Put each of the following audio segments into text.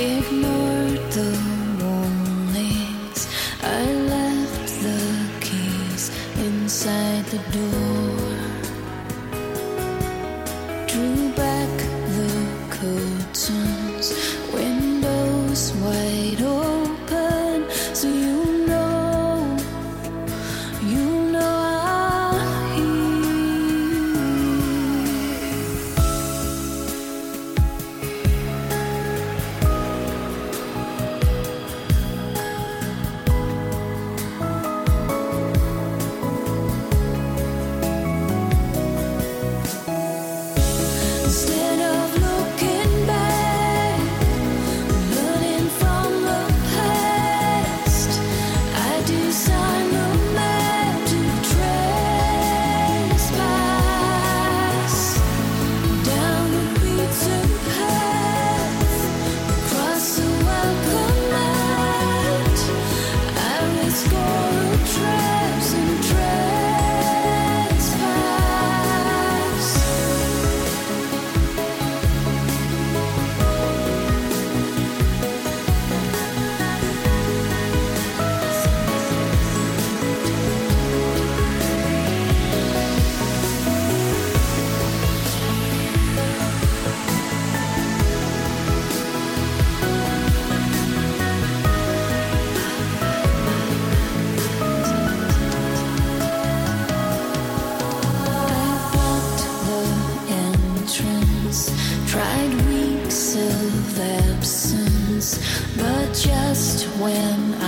ignored the warnings. I left the keys inside the door, drew back the curtains, windows wide open, so you know I'm here. Instead of looking back, learning from the past, I designed a map to trespass down the beaten path, across the welcome mat. I risk all the traps and trespass. I blocked the entrance, tried weeks of absence, but just when I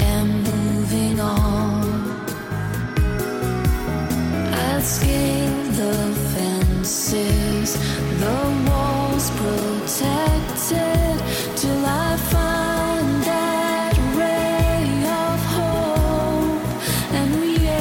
am moving on, I'd scale the fences, the walls protected, till I find that ray of hope and re-enter.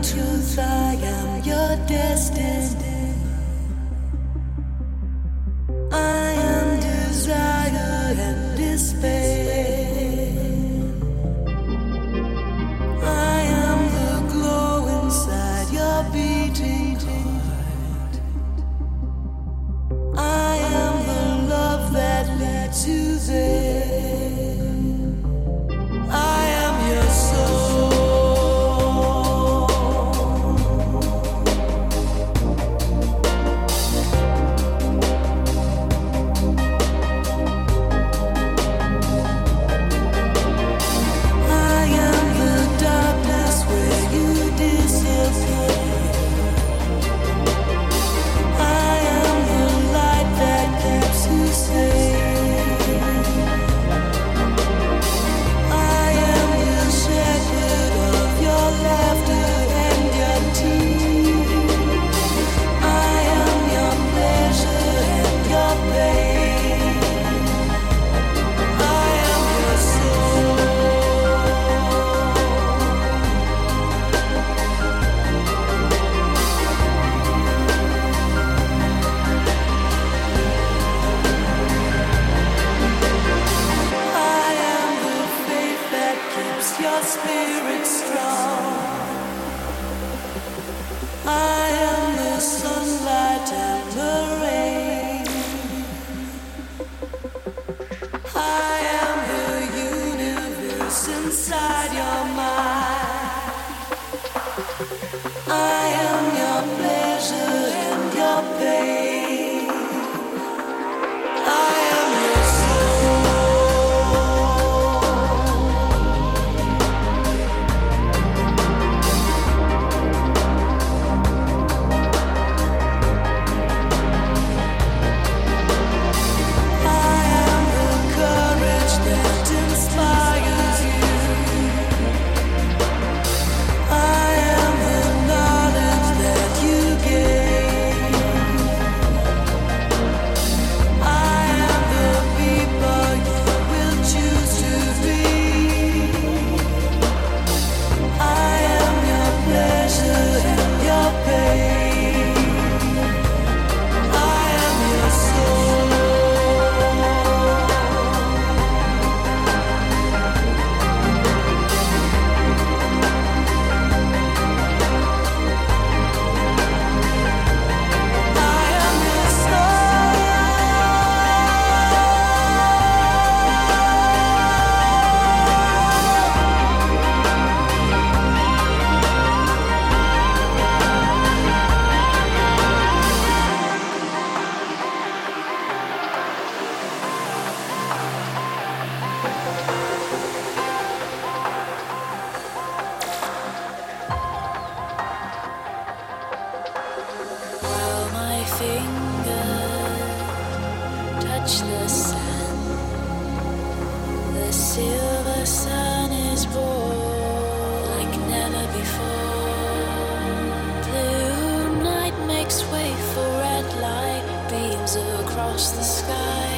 I'm too far, I'm your destiny. I am desire and despair. I am the glow inside your beating heart. I am the love that leads you there. I am your soul.Across the sky